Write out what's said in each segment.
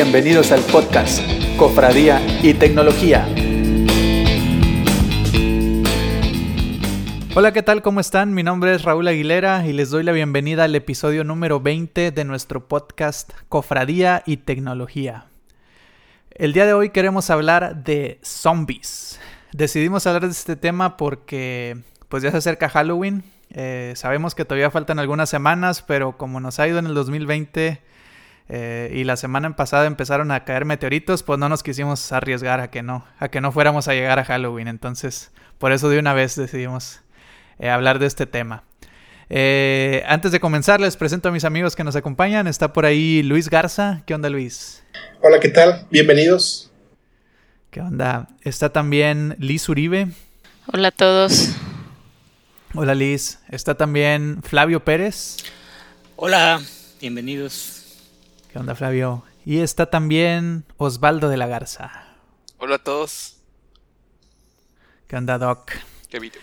Bienvenidos al podcast Cofradía y Tecnología. Hola, ¿qué tal? ¿Cómo están? Mi nombre es Raúl Aguilera y les doy la bienvenida al episodio número 20 de nuestro podcast Cofradía y Tecnología. El día de hoy queremos hablar de zombies. Decidimos hablar de este tema porque pues ya se acerca Halloween. Sabemos que todavía faltan algunas semanas, pero como nos ha ido en el 2020 y la semana pasada empezaron a caer meteoritos, pues no nos quisimos arriesgar a que no fuéramos a llegar a Halloween. Entonces, por eso de una vez decidimos hablar de este tema. Antes de comenzar, les presento a mis amigos que nos acompañan. Está por ahí Luis Garza. ¿Qué onda, Luis? Hola, ¿qué tal? Bienvenidos. ¿Qué onda? Está también Liz Uribe. Hola a todos. Hola, Liz. Está también Flavio Pérez. Hola, bienvenidos. ¿Qué onda, Flavio? Y está también Osvaldo de la Garza. Hola a todos. ¿Qué onda, Doc? ¿Qué video?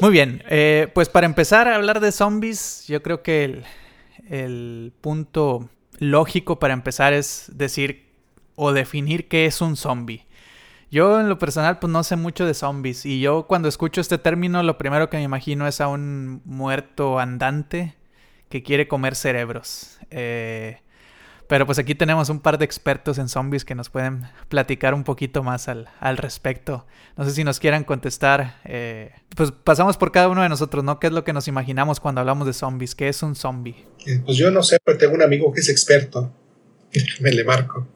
Muy bien, pues para empezar a hablar de zombies, yo creo que el punto lógico para empezar es decir o definir qué es un zombie. Yo en lo personal pues no sé mucho de zombies y yo cuando escucho este término lo primero que me imagino es a un muerto andante que quiere comer cerebros. Pero pues aquí tenemos un par de expertos en zombies que nos pueden platicar un poquito más al respecto. No sé si nos quieran contestar. Pues pasamos por cada uno de nosotros, ¿no? ¿Qué es lo que nos imaginamos cuando hablamos de zombies? ¿Qué es un zombie? Pues yo no sé, pero tengo un amigo que es experto. Me le marco.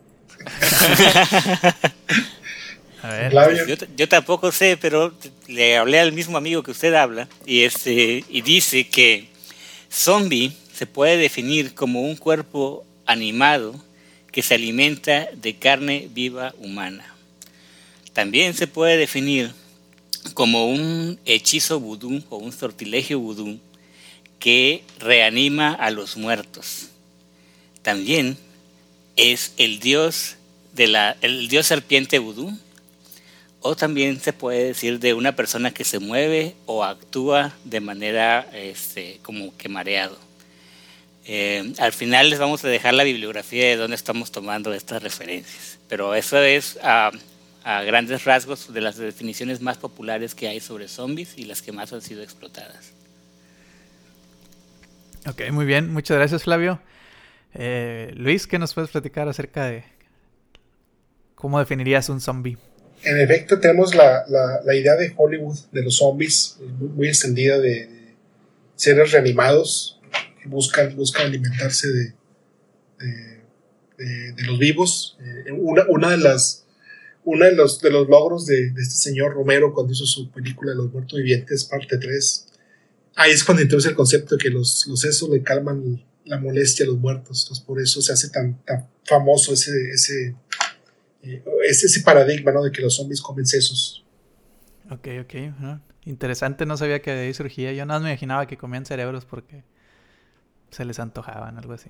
A ver. Pues yo tampoco sé, pero le hablé al mismo amigo que usted habla y dice que zombie se puede definir como un cuerpo animado que se alimenta de carne viva humana. También se puede definir como un hechizo vudú o un sortilegio vudú que reanima a los muertos. También es el dios serpiente vudú, o también se puede decir de una persona que se mueve o actúa de manera como que mareado. Al final les vamos a dejar la bibliografía de dónde estamos tomando estas referencias. Pero eso es a grandes rasgos de las definiciones más populares que hay sobre zombies y las que más han sido explotadas. Ok, muy bien. Muchas gracias, Flavio. Luis, ¿qué nos puedes platicar acerca de cómo definirías un zombie? En efecto, tenemos la idea de Hollywood de los zombies muy, muy extendida de seres reanimados. Buscan alimentarse de los vivos. Uno de los logros de este señor Romero cuando hizo su película de los muertos vivientes parte 3, ahí es cuando introduce el concepto de que los sesos le calman la molestia a los muertos. Entonces por eso se hace tan famoso ese paradigma, ¿no? De que los zombies comen sesos. Ok, ¿no? Interesante, no sabía que de ahí surgía. Yo nada más me imaginaba que comían cerebros porque se les antojaban, algo así.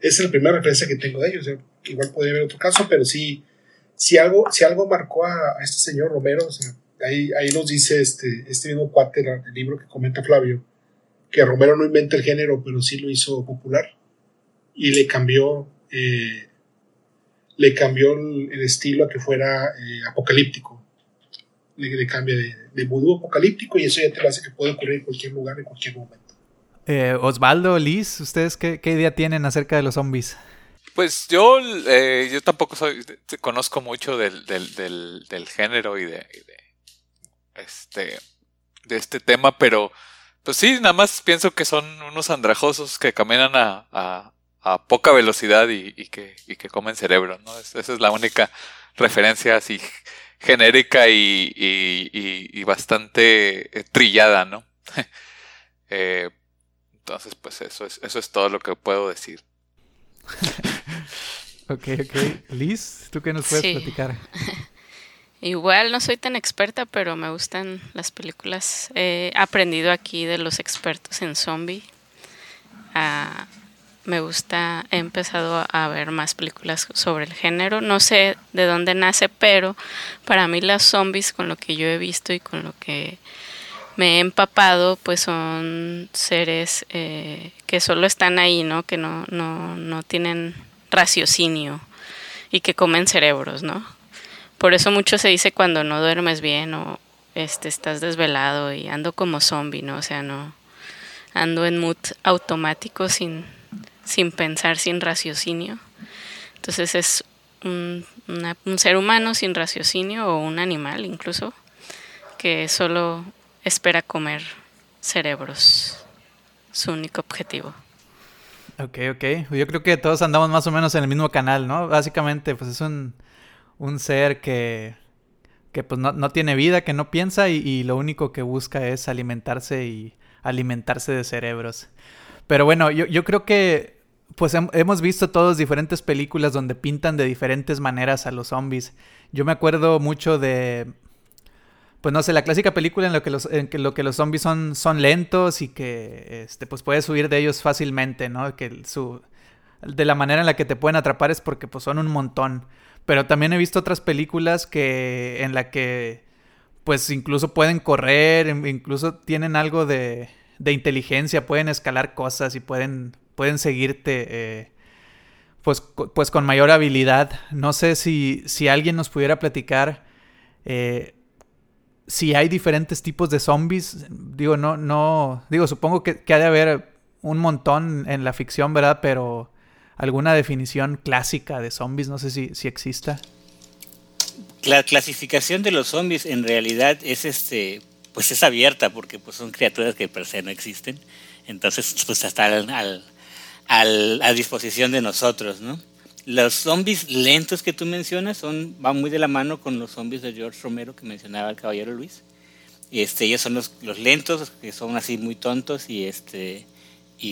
Esa es la primera referencia que tengo de ellos. Igual podría haber otro caso, pero si algo marcó a este señor Romero, o sea, ahí nos dice este mismo cuate del libro que comenta Flavio, que Romero no inventa el género, pero sí lo hizo popular y le cambió el estilo a que fuera apocalíptico. Le cambia de vudú apocalíptico y eso ya te lo hace que puede ocurrir en cualquier lugar, en cualquier momento. Osvaldo, Liz, ¿ustedes qué idea tienen acerca de los zombies? Pues yo tampoco conozco mucho del género y de este tema, pero pues sí, nada más pienso que son unos andrajosos que caminan a poca velocidad y que comen cerebro, ¿no? Esa es la única referencia así genérica y bastante trillada, ¿no? Entonces, pues eso es todo lo que puedo decir. Ok. Liz, ¿tú qué nos puedes platicar? Igual no soy tan experta, pero me gustan las películas. He aprendido aquí de los expertos en zombie. Me gusta, he empezado a ver más películas sobre el género. No sé de dónde nace, pero para mí las zombies, con lo que yo he visto y con lo que me he empapado, pues son seres que solo están ahí, ¿no? Que no tienen raciocinio. y que comen cerebros, ¿no? Por eso mucho se dice cuando no duermes bien o estás desvelado y ando como zombie, ¿no? O sea, no ando en mood automático sin pensar, sin raciocinio. Entonces es un ser humano sin raciocinio o un animal incluso que solo espera comer cerebros. Su único objetivo. Ok. Yo creo que todos andamos más o menos en el mismo canal, ¿no? Básicamente, pues es un ser que pues no tiene vida, que no piensa y lo único que busca es alimentarse de cerebros. Pero bueno, yo creo que pues hemos visto todos diferentes películas donde pintan de diferentes maneras a los zombies. Yo me acuerdo mucho de, pues no sé, la clásica película en lo que los zombies son lentos y que pues puedes huir de ellos fácilmente, ¿no? Que de la manera en la que te pueden atrapar es porque pues son un montón. Pero también he visto otras películas en la que pues incluso pueden correr, incluso tienen algo de inteligencia, pueden escalar cosas y pueden seguirte pues con mayor habilidad. No sé si alguien nos pudiera platicar si hay diferentes tipos de zombies. Digo, no, supongo que ha de haber un montón en la ficción, ¿verdad? Pero alguna definición clásica de zombies, no sé si exista. La clasificación de los zombies en realidad es pues es abierta, porque pues son criaturas que per se no existen. Entonces, pues están a disposición de nosotros, ¿no? Los zombies lentos que tú mencionas van muy de la mano con los zombies de George Romero que mencionaba el caballero Luis. Ellos son los lentos, que son así muy tontos y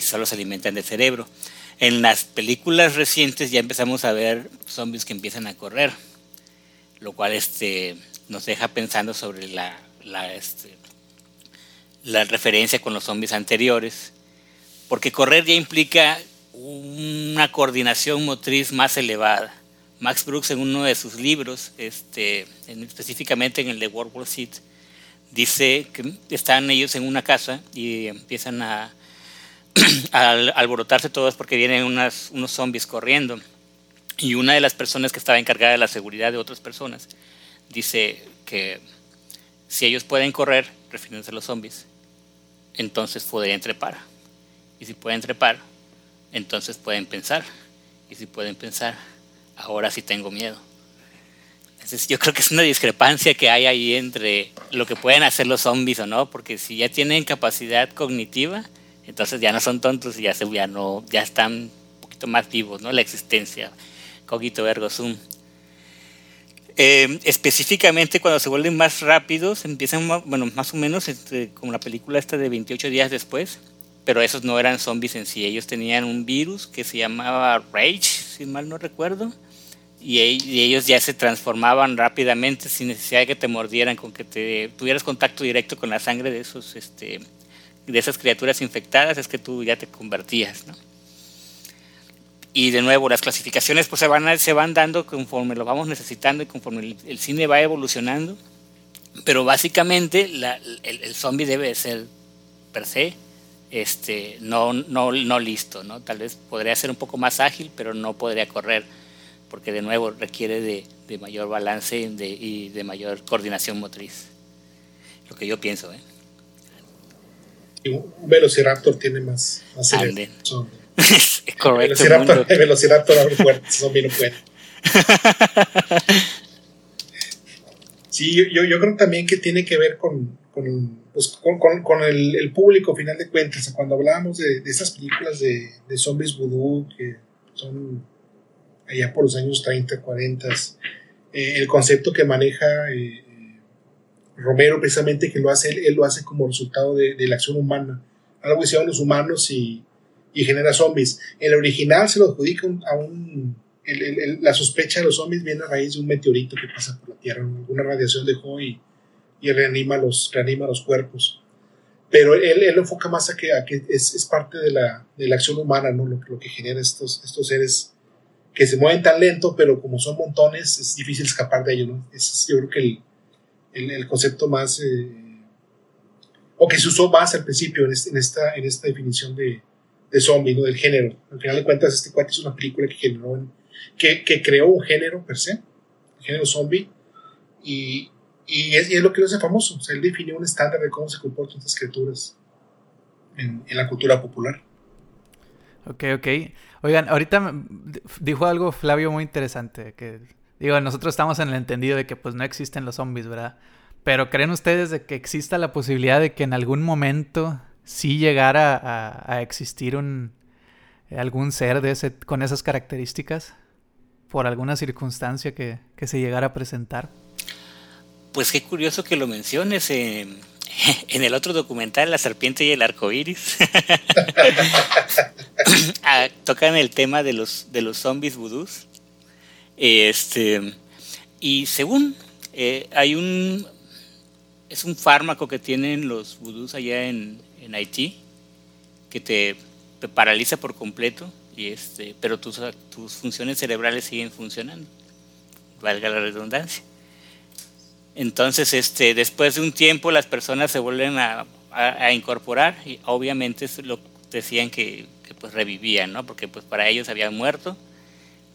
solo se alimentan del cerebro. En las películas recientes ya empezamos a ver zombies que empiezan a correr, lo cual nos deja pensando sobre la referencia con los zombies anteriores, porque correr ya implica una coordinación motriz más elevada. Max Brooks, en uno de sus libros, específicamente en el de World War Z, dice que están ellos en una casa y empiezan a alborotarse todos porque vienen unos zombies corriendo, y una de las personas que estaba encargada de la seguridad de otras personas dice que si ellos pueden correr, refiriéndose a los zombies, entonces podrían trepar, y si pueden trepar, entonces pueden pensar. Y si pueden pensar, ahora sí tengo miedo. Entonces yo creo que es una discrepancia que hay ahí entre lo que pueden hacer los zombies o no, porque si ya tienen capacidad cognitiva, entonces ya no son tontos y ya están un poquito más vivos, ¿no? La existencia, cogito ergo sum. Específicamente cuando se vuelven más rápidos, empiezan, bueno, más o menos como la película de 28 días después. Pero esos no eran zombies en sí, ellos tenían un virus que se llamaba Rage, si mal no recuerdo, y ellos ya se transformaban rápidamente sin necesidad de que te mordieran, con que te tuvieras contacto directo con la sangre de de esas criaturas infectadas, es que tú ya te convertías, ¿no? Y de nuevo, las clasificaciones pues se van dando conforme lo vamos necesitando y conforme el cine va evolucionando, pero básicamente el zombie debe ser per se no listo, ¿no? Tal vez podría ser un poco más ágil, pero no podría correr, porque de nuevo requiere de mayor balance y de mayor coordinación motriz. Lo que yo pienso, Y un velociraptor tiene más Anden. Correcto. El velociraptor abre fuertes, zombie no puede. Sí, yo creo también que tiene que ver con el público, a final de cuentas. Cuando hablábamos de esas películas de zombies vudú, que son allá por los años 30, 40, el concepto que maneja Romero, precisamente, que lo hace él lo hace como resultado de la acción humana, algo que hicieron los humanos y genera zombies. El original se lo adjudica la sospecha de los zombies viene a raíz de un meteorito que pasa por la Tierra, alguna radiación dejó y reanima los cuerpos, pero él lo enfoca más a que es parte de la acción humana, ¿no? Lo que genera estos seres que se mueven tan lento, pero como son montones es difícil escapar de ellos, ¿no? Es, yo creo que el concepto más o que se usó más al principio en esta definición de zombie, ¿no? Del género. Al final de cuentas, cuate es una película que generó en que creó un género per se, el género zombie, y es lo que lo hace famoso. O sea, él definió un estándar de cómo se comportan estas criaturas en la cultura popular. Ok. Oigan, ahorita dijo algo Flavio muy interesante, que digo, nosotros estamos en el entendido de que pues no existen los zombies, ¿verdad? Pero ¿creen ustedes de que exista la posibilidad de que en algún momento sí llegara a existir algún ser de ese, con esas características, por alguna circunstancia que se llegara a presentar? Pues qué curioso que lo menciones. En el otro documental, La serpiente y el arcoíris, tocan el tema de los zombies vudús. Y según es un fármaco que tienen los vudús allá en Haití, que te paraliza por completo, y pero tus funciones cerebrales siguen funcionando, valga la redundancia. Entonces, después de un tiempo, las personas se vuelven a incorporar, y obviamente es lo que decían que pues revivían, ¿no? Porque pues para ellos habían muerto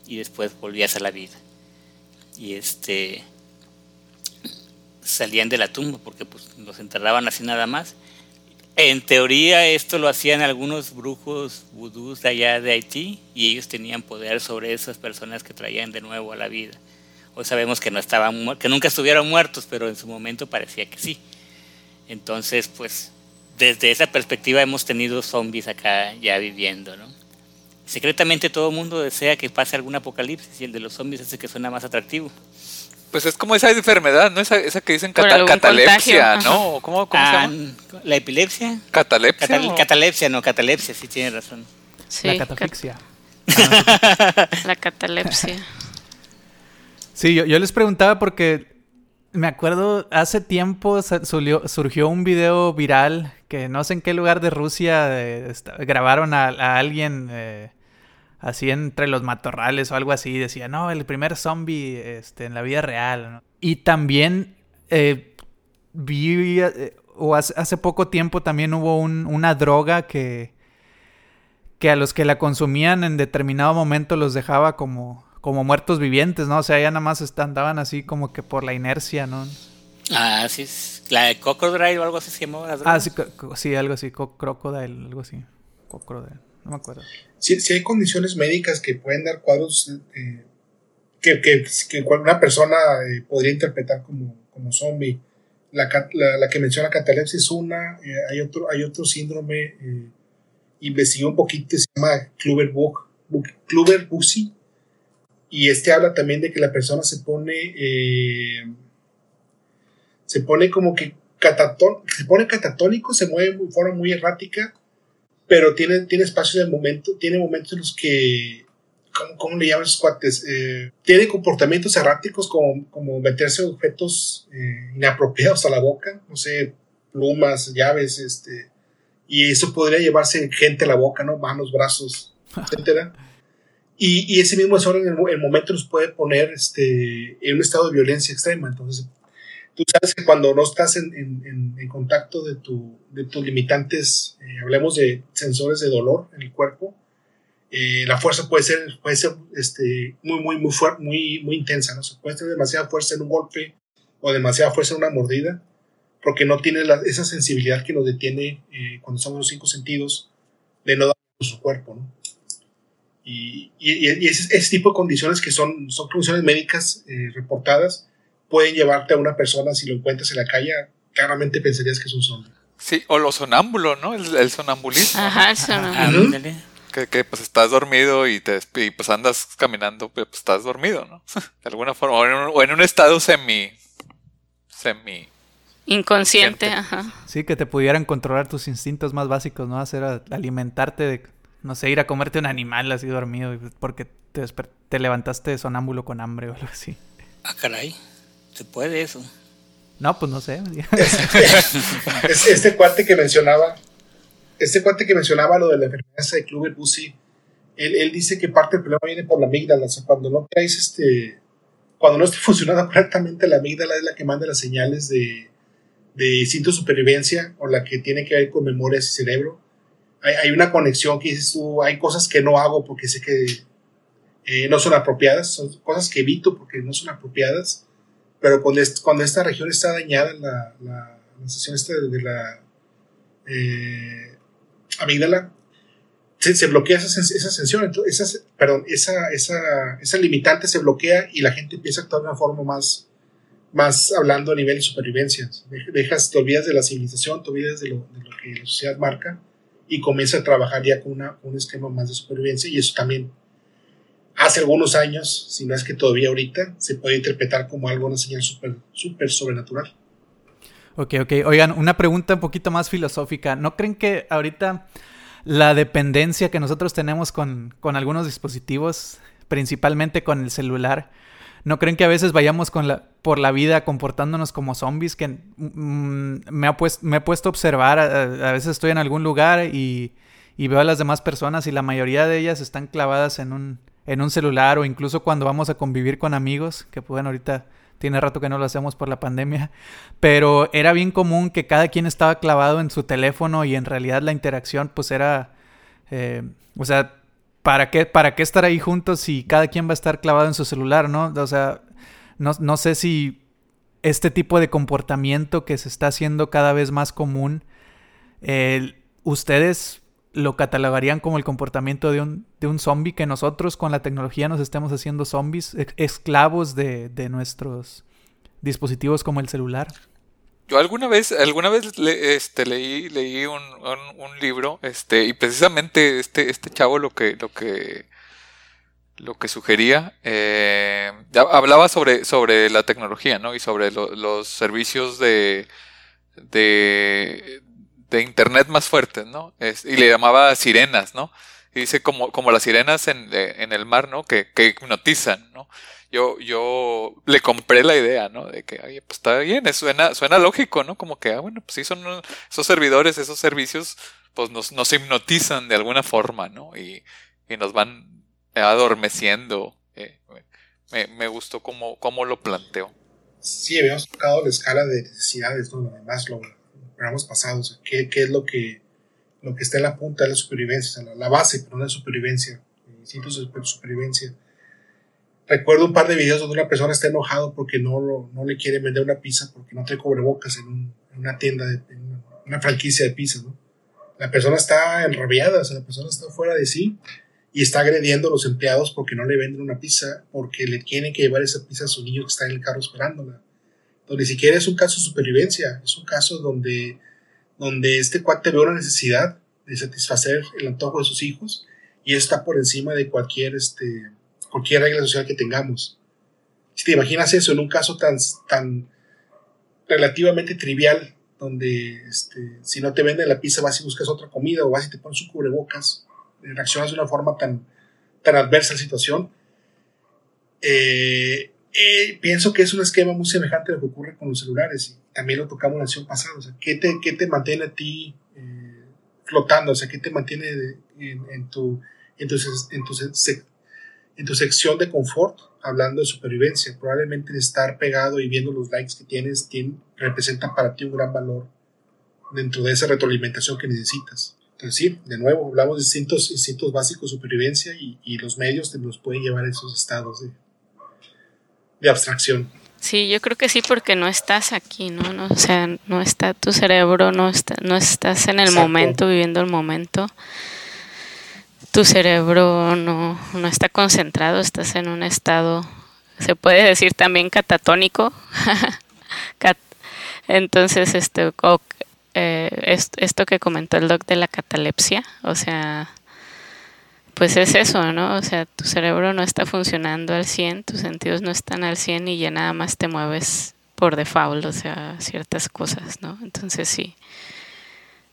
y después volvías a la vida. Y salían de la tumba, porque pues los enterraban así nada más. En teoría, esto lo hacían algunos brujos vudús de allá de Haití, y ellos tenían poder sobre esas personas que traían de nuevo a la vida. Hoy sabemos que no estaban, que nunca estuvieron muertos, pero en su momento parecía que sí. Entonces, pues, desde esa perspectiva hemos tenido zombies acá ya viviendo, ¿no? Secretamente todo el mundo desea que pase algún apocalipsis, y el de los zombies es el que suena más atractivo. Pues es como esa enfermedad, ¿no? Esa que dicen catalepsia, ¿no? ¿Cómo se llama? ¿La epilepsia? ¿Catalepsia? Catalepsia, sí tiene razón. Sí, la catafixia. La catalepsia. Sí, yo les preguntaba porque me acuerdo hace tiempo surgió un video viral que no sé en qué lugar de Rusia grabaron a alguien así entre los matorrales o algo así. Decía, no, el primer zombie en la vida real, ¿no? Y también vi, o hace poco tiempo también hubo una droga que a los que la consumían en determinado momento los dejaba como muertos vivientes, ¿no? O sea, ya nada más andaban así como que por la inercia, ¿no? Ah, sí. La de Crocodile o algo así se llamaba. Ah, sí, sí, algo así. Crocodile, algo así. Crocodile, no me acuerdo. Sí, hay condiciones médicas que pueden dar cuadros que una persona podría interpretar como zombie. La que menciona catalepsia es una. Hay otro síndrome. Investigué un poquito, se llama Klüver-Bucy. Y habla también de que la persona se pone como que catatónico, se mueve de forma muy errática, pero tiene espacios de momento, tiene momentos en los que, ¿cómo le llaman esos cuates? Tiene comportamientos erráticos como meterse objetos inapropiados a la boca, no sé, plumas, llaves, y eso podría llevarse gente a la boca, ¿no? Manos, brazos, etcétera. Y ese mismo desorden en el momento nos puede poner en un estado de violencia extrema. Entonces, tú sabes que cuando no estás en contacto de tus limitantes, hablemos de sensores de dolor en el cuerpo, la fuerza puede ser muy, muy, muy fuerte, muy, muy intensa, ¿no? O sea, puede tener demasiada fuerza en un golpe o demasiada fuerza en una mordida, porque no tiene esa sensibilidad que nos detiene cuando somos los cinco sentidos de no dar a su cuerpo, ¿no? Y ese tipo de condiciones que son condiciones médicas reportadas pueden llevarte a una persona, si lo encuentras en la calle, claramente pensarías que es un zombie. Sí, o los sonámbulos, ¿no? El sonambulismo. Ajá, el sonambulismo. Uh-huh. Que pues estás dormido y pues andas caminando, pues estás dormido, ¿no? De alguna forma, o en un estado semi inconsciente, ajá. Sí, que te pudieran controlar tus instintos más básicos, ¿no? Hacer alimentarte de... No sé, ir a comerte un animal así dormido porque te levantaste sonámbulo con hambre o algo así. Ah, caray. ¿Se puede eso? No, pues no sé. Este cuate que mencionaba lo de la enfermedad de Klüver-Bucy, él dice que parte del problema viene por la amígdala. O sea, cuando no esté funcionando correctamente, la amígdala es la que manda las señales de instinto de supervivencia, o la que tiene que ver con memorias y cerebro. Hay una conexión que dices tú, hay cosas que no hago porque sé que no son apropiadas, son cosas que evito porque no son apropiadas, pero cuando esta región está dañada, la sesión esta de la amígdala, se bloquea esa sensación, perdón, esa limitante se bloquea y la gente empieza a actuar de una forma más hablando a nivel de supervivencia. Te olvidas de la civilización, te olvidas de lo que la sociedad marca y comienza a trabajar ya con un esquema más de supervivencia, y eso también hace algunos años, si no es que todavía ahorita, se puede interpretar como algo, una señal súper sobrenatural. Ok. Oigan, una pregunta un poquito más filosófica. ¿No creen que ahorita la dependencia que nosotros tenemos con algunos dispositivos, principalmente con el celular, no creen que a veces vayamos por la vida comportándonos como zombies? Que me he puesto a observar, a veces estoy en algún lugar y veo a las demás personas y la mayoría de ellas están clavadas en un celular, o incluso cuando vamos a convivir con amigos, que pueden ahorita... Tiene rato que no lo hacemos por la pandemia, pero era bien común que cada quien estaba clavado en su teléfono y en realidad la interacción pues era, o sea, ¿para qué estar ahí juntos si cada quien va a estar clavado en su celular, no? O sea, no sé si este tipo de comportamiento que se está haciendo cada vez más común, ustedes lo catalogarían como el comportamiento de un zombie, que nosotros con la tecnología nos estemos haciendo zombies, esclavos de nuestros dispositivos como el celular. Yo alguna vez leí un libro, y precisamente este chavo lo que sugería, hablaba sobre la tecnología, ¿no? Y sobre los servicios de internet más fuertes, ¿no? Y le llamaba sirenas, ¿no? Y dice como las sirenas en el mar, ¿no? Que hipnotizan, ¿no? Yo le compré la idea, ¿no? De que, oye, pues está bien, suena lógico, ¿no? Como que, bueno, pues sí, son esos servidores, esos servicios, pues nos hipnotizan de alguna forma, ¿no? Y nos van adormeciendo. Me gustó cómo lo planteó. Sí, habíamos tocado la escala de necesidades, ¿no? Además programas pasados, o sea, qué es lo que está en la punta de la supervivencia, o sea, la base, pero no de supervivencia, instintos de supervivencia. Recuerdo un par de videos donde una persona está enojada porque no le quieren vender una pizza porque no trae cubrebocas en una tienda, en una franquicia de pizza, ¿no? La persona está enrabiada, o sea, la persona está fuera de sí y está agrediendo a los empleados porque no le venden una pizza, porque le tienen que llevar esa pizza a su niño que está en el carro esperándola. Ni siquiera es un caso de supervivencia, es un caso donde este cuate ve una necesidad de satisfacer el antojo de sus hijos y está por encima de cualquier regla social que tengamos. Si te imaginas eso en un caso tan relativamente trivial, donde si no te venden la pizza vas y buscas otra comida, o vas y te pones un cubrebocas, reaccionas de una forma tan adversa a la situación, pienso que es un esquema muy semejante a lo que ocurre con los celulares, y también lo tocamos en la sesión pasada. O sea, ¿qué te mantiene a ti flotando? O sea, ¿qué te mantiene en tu sección de confort? Hablando de supervivencia, probablemente estar pegado y viendo los likes que tienes representa para ti un gran valor dentro de esa retroalimentación que necesitas. Entonces sí, de nuevo, hablamos de instintos básicos de supervivencia, y los medios te los pueden llevar a esos estados de abstracción. Sí, yo creo que sí, porque no estás aquí, ¿no? O sea, no está tu cerebro, no estás en el Exacto. momento, viviendo el momento. Tu cerebro no está concentrado, estás en un estado, se puede decir también catatónico. Entonces, esto que comentó el doc de la catalepsia, o sea, pues es eso, ¿no? O sea, tu cerebro no está funcionando al 100, tus sentidos no están al 100 y ya nada más te mueves por default, o sea, ciertas cosas, ¿no? Entonces sí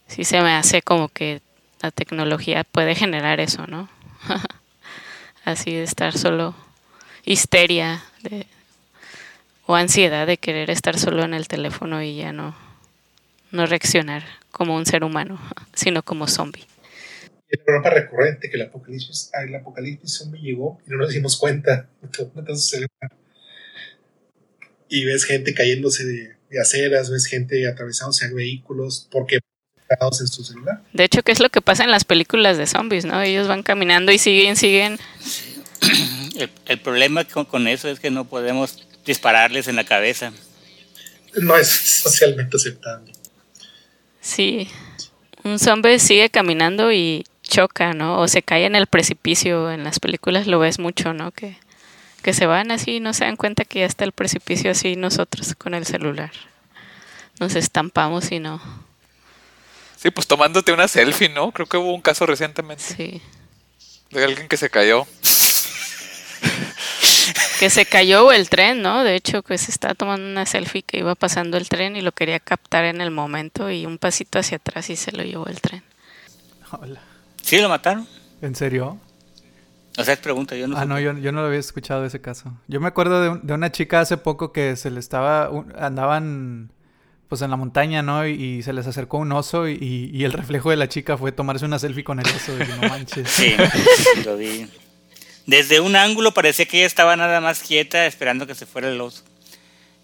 se me hace como que la tecnología puede generar eso, ¿no? Así de estar solo, histeria o ansiedad de querer estar solo en el teléfono y ya no reaccionar como un ser humano, sino como zombie. El programa recurrente que el apocalipsis zombie llegó y no nos dimos cuenta. Entonces, y ves gente cayéndose de aceras, ves gente atravesándose a vehículos porque pegados en su celular. De hecho, ¿qué es lo que pasa en las películas de zombies, no? Ellos van caminando y siguen. El problema con eso es que no podemos dispararles en la cabeza. No es socialmente aceptable. Sí. Un zombie sigue caminando y choca, ¿no? O se cae en el precipicio. En las películas lo ves mucho, ¿no? Que se van así y no se dan cuenta que ya está el precipicio, así nosotros con el celular. Nos estampamos y no. Sí, pues tomándote una selfie, ¿no? Creo que hubo un caso recientemente. Sí. De alguien que se cayó. Que se cayó el tren, ¿no? De hecho, que se estaba tomando una selfie que iba pasando el tren y lo quería captar en el momento y un pasito hacia atrás y se lo llevó el tren. Hola. ¿Sí lo mataron? ¿En serio? O sea, es pregunta, yo no... Ah, no, yo no lo había escuchado ese caso. Yo me acuerdo de una chica hace poco que se le estaba... andaban... pues en la montaña, ¿no? Y se les acercó un oso y el reflejo de la chica fue tomarse una selfie con el oso. Y no manches. Sí, lo vi. Desde un ángulo parecía que ella estaba nada más quieta esperando que se fuera el oso.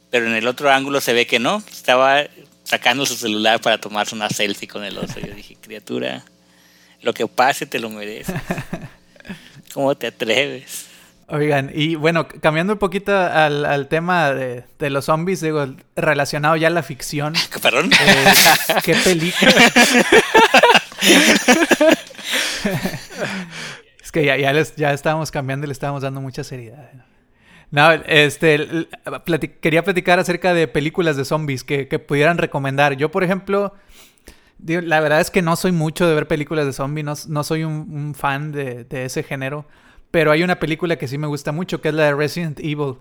Pero en el otro ángulo se ve que no. Estaba sacando su celular para tomarse una selfie con el oso. Yo dije, criatura, lo que pase te lo mereces. ¿Cómo te atreves? Oigan, y bueno, cambiando un poquito al tema de los zombies, digo, relacionado ya a la ficción. ¿Perdón? ¿Qué película? Es que ya estábamos cambiando y le estábamos dando mucha seriedad. No, quería platicar acerca de películas de zombies que pudieran recomendar. Yo, por ejemplo... la verdad es que no soy mucho de ver películas de zombies, no soy un fan de ese género, pero hay una película que sí me gusta mucho, que es la de Resident Evil,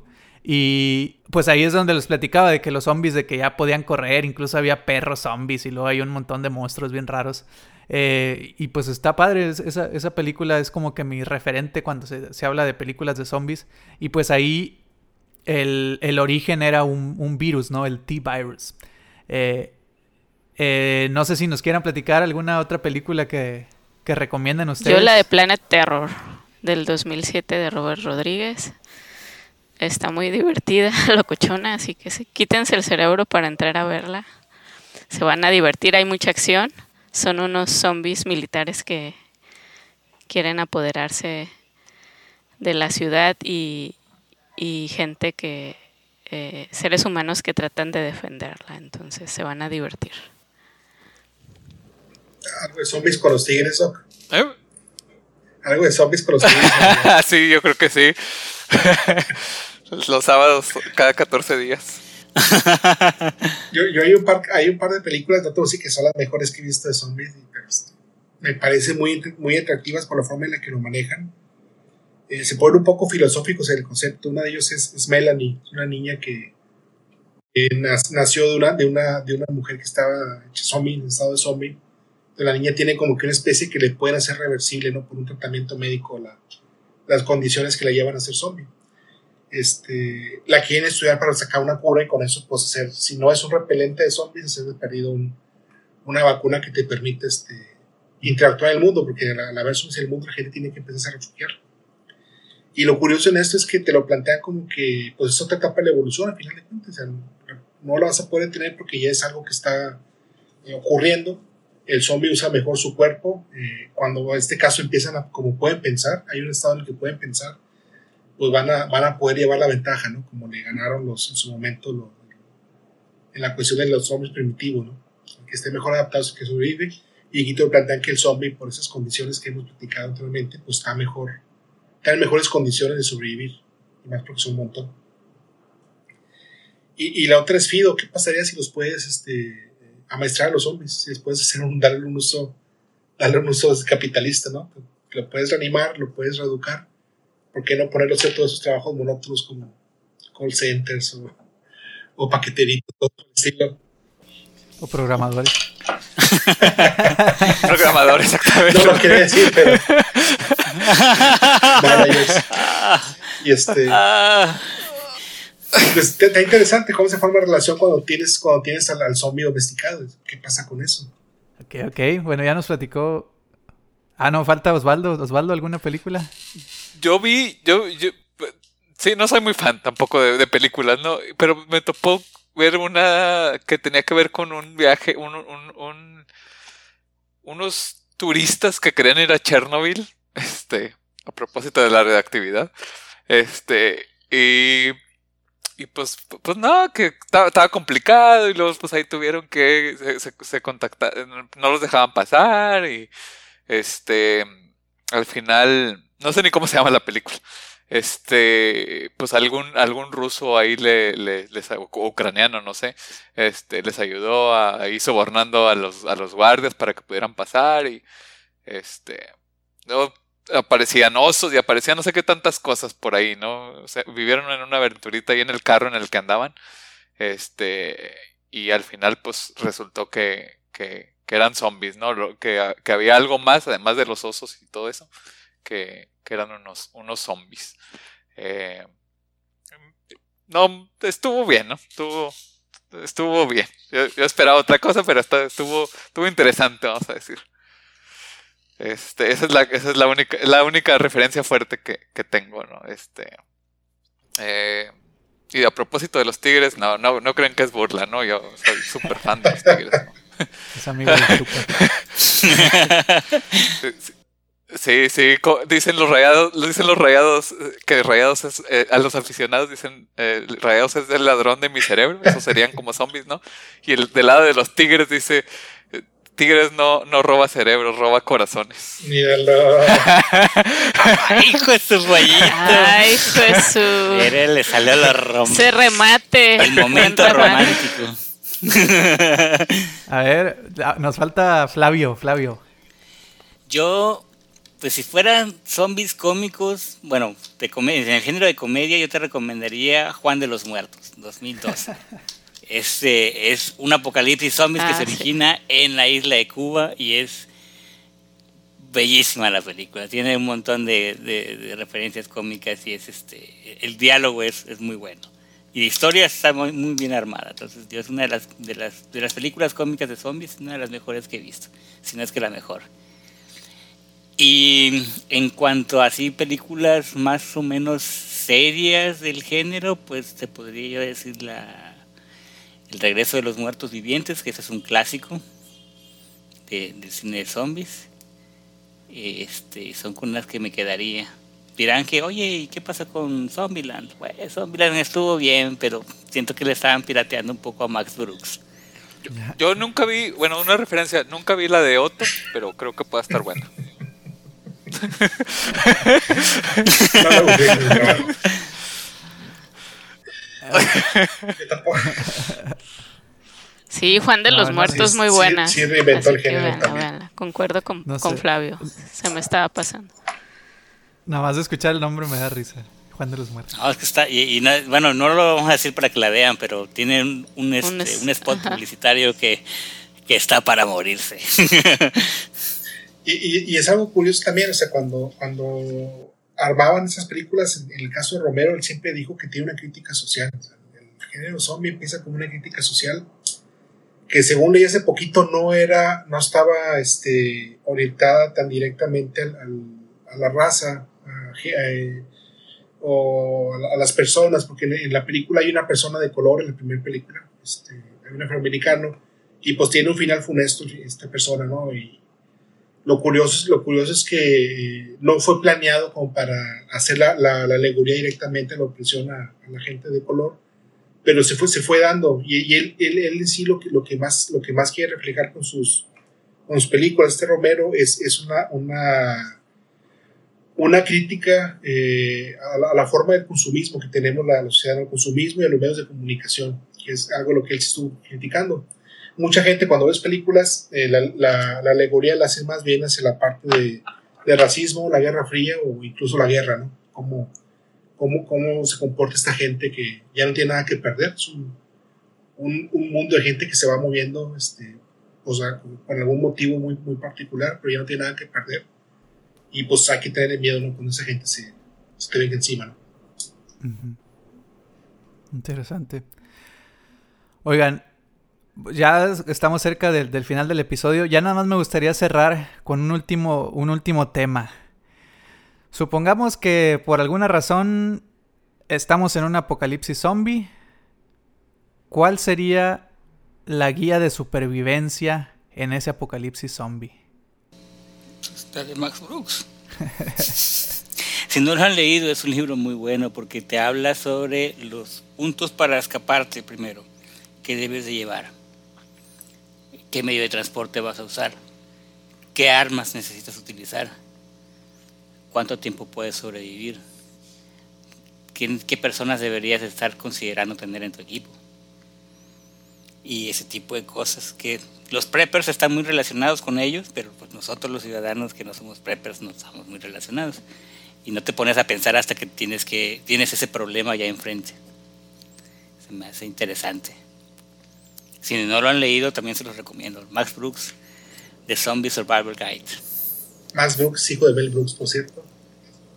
y pues ahí es donde les platicaba de que los zombies, de que ya podían correr, incluso había perros zombies, y luego hay un montón de monstruos bien raros, y pues está padre, esa película es como que mi referente cuando se habla de películas de zombies, y pues ahí el origen era un virus, ¿no? El T-Virus. No sé si nos quieran platicar alguna otra película que recomienden ustedes. Yo la de Planet Terror, del 2007 de Robert Rodríguez. Está muy divertida, locochona, así que quítense el cerebro para entrar a verla. Se van a divertir, hay mucha acción. Son unos zombies militares que quieren apoderarse de la ciudad y gente que... seres humanos que tratan de defenderla. Entonces se van a divertir. Algo de zombies con los tigres, ¿no? Algo de zombies con los tigres. Sí, yo creo que sí. Los sábados cada 14 días. yo hay un par de películas, no tengo que son las mejores que he visto de zombies, pero me parecen muy, muy atractivas por la forma en la que lo manejan. Se ponen un poco filosóficos en el concepto. Una de ellos es Melanie, una niña que nació de una mujer que estaba hecha zombie, en estado de zombie. Entonces, la niña tiene como que una especie que le pueden hacer reversible, ¿no? Por un tratamiento médico, las condiciones que la llevan a ser zombie. La quieren estudiar para sacar una cura y con eso, pues, hacer, si no es un repelente de zombies, hacer de perdido una vacuna que te permite interactuar en el mundo, porque al haber sucedido el mundo, la gente tiene que empezar a refugiar. Y lo curioso en esto es que te lo plantean como que, pues, eso te tapa la evolución al final de cuentas. O sea, no lo vas a poder tener porque ya es algo que está ocurriendo. El zombie usa mejor su cuerpo. Cuando en este caso empiezan como pueden pensar, hay un estado en el que pueden pensar, pues van a poder llevar la ventaja, ¿no? Como le ganaron en su momento en la cuestión de los zombies primitivos, ¿no? Que esté mejor adaptado que sobrevive. Y aquí te lo plantean que el zombie, por esas condiciones que hemos platicado anteriormente, pues está mejor. Están en mejores condiciones de sobrevivir, y más porque son un montón. Y la otra es Fido. ¿Qué pasaría si los puedes amaestrar a los zombies? Si les puedes hacer darle un uso capitalista, ¿no? Lo puedes reanimar, lo puedes reeducar. ¿Por qué no ponerlo a hacer todos esos trabajos monótonos como call centers o paqueteritos, todo por el estilo? O programadores. Programadores, exactamente. No lo quería decir, pero... y pues, está interesante cómo se forma la relación cuando tienes al zombie domesticado. ¿Qué pasa con eso? Ok, bueno, ya nos platicó. Ah, no, falta Osvaldo, ¿alguna película? Yo vi, sí, no soy muy fan tampoco de películas, ¿no? Pero me topó ver una que tenía que ver con un viaje, unos turistas que querían ir a Chernobyl. a propósito de la reactividad. Y pues no, que estaba complicado y luego pues ahí tuvieron que se contactar, no los dejaban pasar y al final, no sé ni cómo se llama la película, pues algún ruso ahí o ucraniano, no sé, les ayudó a ir sobornando a los guardias para que pudieran pasar y luego aparecían osos y aparecían no sé qué tantas cosas por ahí, ¿no? O sea, vivieron en una aventurita ahí en el carro en el que andaban, y al final pues resultó que eran zombies, ¿no? Que había algo más, además de los osos y todo eso, que eran unos zombies. No, estuvo bien, ¿no? Estuvo bien. Yo esperaba otra cosa, pero estuvo interesante, vamos a decir. Esa es la única referencia fuerte que tengo, ¿no? Y a propósito de los Tigres, no creen que es burla, ¿no? Yo soy súper fan de los Tigres, ¿no? Es amigo de Sí, dicen los rayados que rayados es, a los aficionados dicen rayados es el ladrón de mi cerebro, esos serían como zombies, ¿no? Y el del lado de los Tigres dice... Tigres no roba cerebros, roba corazones. Míralo. Hijo de su rayito. Ay, hijo de su. Mire, le salió la romántica. Se remate. El momento romántico. A ver, nos falta Flavio. Yo, pues si fueran zombies cómicos, bueno, en el género de comedia, yo te recomendaría Juan de los Muertos, 2012. Es un apocalipsis zombies que se origina en la isla de Cuba y es bellísima la película. Tiene un montón de referencias cómicas y el diálogo es muy bueno. Y la historia está muy, muy bien armada. Entonces, es una de las películas cómicas de zombies, una de las mejores que he visto, si no es que la mejor. Y en cuanto a películas más o menos serias del género, pues te podría yo decir El regreso de los muertos vivientes, que ese es un clásico del cine de zombies. Son con las que me quedaría. Dirán que, oye, ¿y qué pasa con Zombieland? Pues Zombieland estuvo bien, pero siento que le estaban pirateando un poco a Max Brooks. Yo nunca vi, una referencia, nunca vi la de Otto, pero creo que pueda estar buena. Sí, Juan de los Muertos, muy buena. Sí, reinventó el género. Véanla. Concuerdo con Flavio. Se me estaba pasando. Nada más de escuchar el nombre me da risa. Juan de los Muertos. No, es que está. No lo vamos a decir para que la vean, pero tiene un spot publicitario que está para morirse. y es algo curioso también, cuando armaban esas películas, en el caso de Romero, él siempre dijo que tiene una crítica social. O sea, el género zombie empieza como una crítica social que, según leí hace poquito, no estaba orientada tan directamente a la raza o a las personas, porque en la película hay una persona de color, en la primera película hay un afroamericano y pues tiene un final funesto esta persona, ¿no? Y lo curioso es que no fue planeado como para hacer la alegoría directamente a la opresión a la gente de color, pero se fue dando y él en sí lo que más quiere reflejar con sus películas Romero es una crítica a la forma del consumismo que tenemos la sociedad, el consumismo y a los medios de comunicación, que es algo lo que él se estuvo criticando. Mucha gente cuando ves películas, la alegoría la hace más bien hacia la parte de racismo, la Guerra Fría o incluso la guerra, ¿no? Cómo se comporta esta gente que ya no tiene nada que perder. Es un mundo de gente que se va moviendo con algún motivo muy, muy particular, pero ya no tiene nada que perder. Y pues hay que tener miedo, ¿no? Cuando esa gente se te venga encima, ¿no? Uh-huh. Interesante. Oigan, ya estamos cerca del final del episodio. Ya nada más me gustaría cerrar con un último tema. Supongamos que por alguna razón estamos en un apocalipsis zombie. ¿Cuál sería la guía de supervivencia en ese apocalipsis zombie? Está de Max Brooks. Si no lo han leído, es un libro muy bueno porque te habla sobre los puntos para escaparte primero, qué debes de llevar, qué medio de transporte vas a usar, qué armas necesitas utilizar, cuánto tiempo puedes sobrevivir, qué personas deberías estar considerando tener en tu equipo. Y ese tipo de cosas que los preppers están muy relacionados con ellos, pero pues nosotros los ciudadanos que no somos preppers no estamos muy relacionados. Y no te pones a pensar hasta que tienes ese problema ya enfrente. Se me hace interesante. Si no lo han leído, también se los recomiendo. Max Brooks, The Zombie Survival Guide. Max Brooks, hijo de Bill Brooks, por cierto.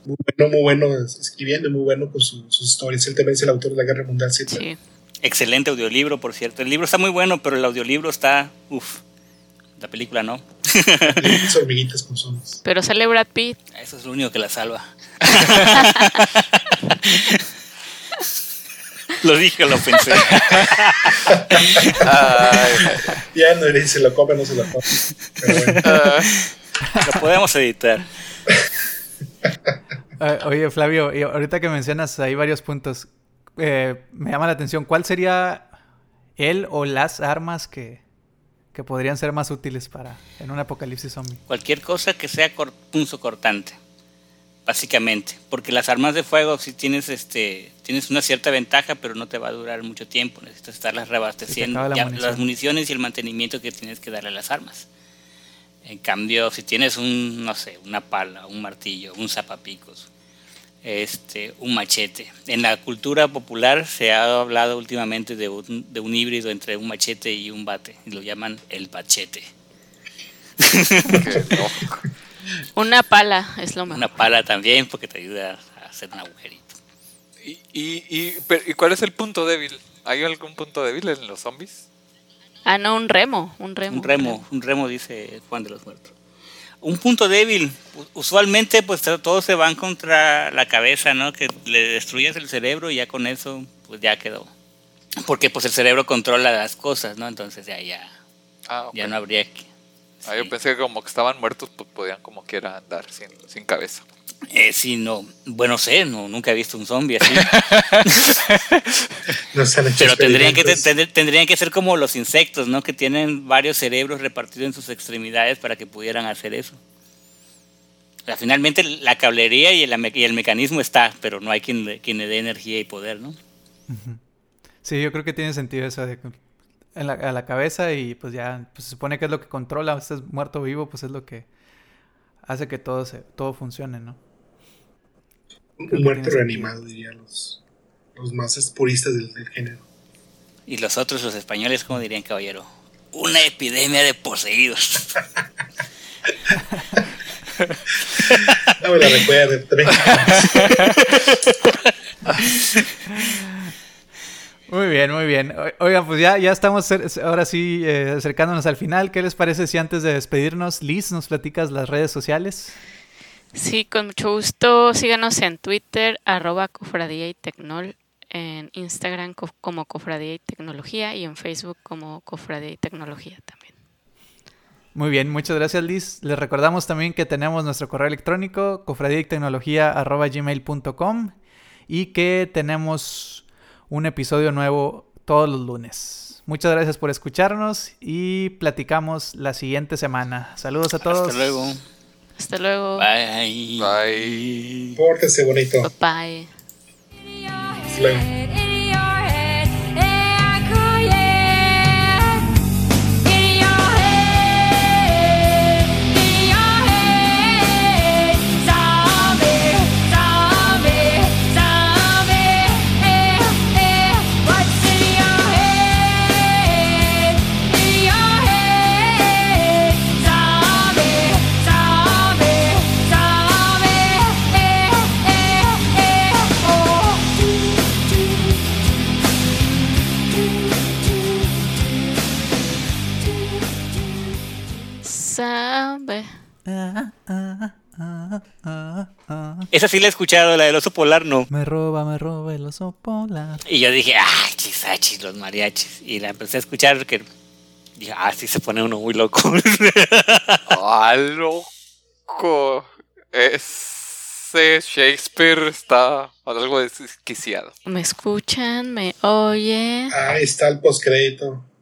Muy bueno escribiendo, muy bueno con sus historias. Él también es el autor de la Guerra Mundial Z. Sí. Excelente audiolibro, por cierto. El libro está muy bueno, pero el audiolibro está... Uf, la película no. Hormiguitas con zombies. Pero sale Brad Pitt. Eso es lo único que la salva. Lo dije, lo pensé. Ya no eres, se lo come, no se lo come. Pero bueno. Lo podemos editar. Oye, Flavio, ahorita que mencionas hay varios puntos. Me llama la atención, ¿cuál sería él o las armas que podrían ser más útiles para en un apocalipsis zombie? Cualquier cosa que sea punzocortante, básicamente, porque las armas de fuego si tienes tienes una cierta ventaja, pero no te va a durar mucho tiempo, necesitas estarlas reabasteciendo, las municiones y el mantenimiento que tienes que darle a las armas. En cambio, si tienes una pala, un martillo, un zapapicos, un machete. En la cultura popular se ha hablado últimamente de un híbrido entre un machete y un bate, y lo llaman el bachete. Una pala es lo mejor. Una pala también, porque te ayuda a hacer un agujerito. ¿Y cuál es el punto débil? ¿Hay algún punto débil en los zombies? Ah, no, un remo, dice Juan de los Muertos. Un punto débil, usualmente pues todos se van contra la cabeza, ¿no? Que le destruyes el cerebro y ya con eso pues ya quedó. Porque pues el cerebro controla las cosas, ¿no? Entonces okay. Ya no habría que... Sí. Yo pensé que como que estaban muertos pues podían como quiera andar sin cabeza. Sí, no. Bueno, nunca he visto un zombie así. No se han hecho. Pero tendrían que ser como los insectos, ¿no? Que tienen varios cerebros repartidos en sus extremidades para que pudieran hacer eso. O sea, finalmente la cablería y el mecanismo está, pero no hay quien le dé energía y poder, ¿no? Sí, yo creo que tiene sentido eso de a la cabeza y pues ya pues se supone que es lo que controla, estás muerto vivo, pues es lo que hace que todo funcione, ¿no? Un muerto reanimado, dirían los más puristas del género. Y los otros, los españoles, ¿cómo dirían, caballero? Una epidemia de poseídos. No me la recuerdo. Muy bien, muy bien. Oigan, pues ya estamos ahora sí acercándonos al final. ¿Qué les parece si antes de despedirnos, Liz, nos platicas las redes sociales? Sí, con mucho gusto. Síganos en Twitter, @Cofradía y Tecnol, en Instagram como Cofradía y Tecnología y en Facebook como Cofradía y Tecnología también. Muy bien, muchas gracias, Liz. Les recordamos también que tenemos nuestro correo electrónico, cofradiaytecnología@gmail.com, y que tenemos un episodio nuevo todos los lunes. Muchas gracias por escucharnos y platicamos la siguiente semana. Saludos a todos. Hasta luego. Hasta luego. Bye. Bye. Pórtese bonito. Bye. Bye. Hasta luego. Esa sí la he escuchado, la del oso polar no. Me roba el oso polar. Y yo dije, achis, los mariachis. Y la empecé a escuchar porque dije, sí se pone uno muy loco. Loco. Es de Shakespeare está algo desquiciado. ¿Me escuchan? ¿Me oyen? Ahí está el postcrédito.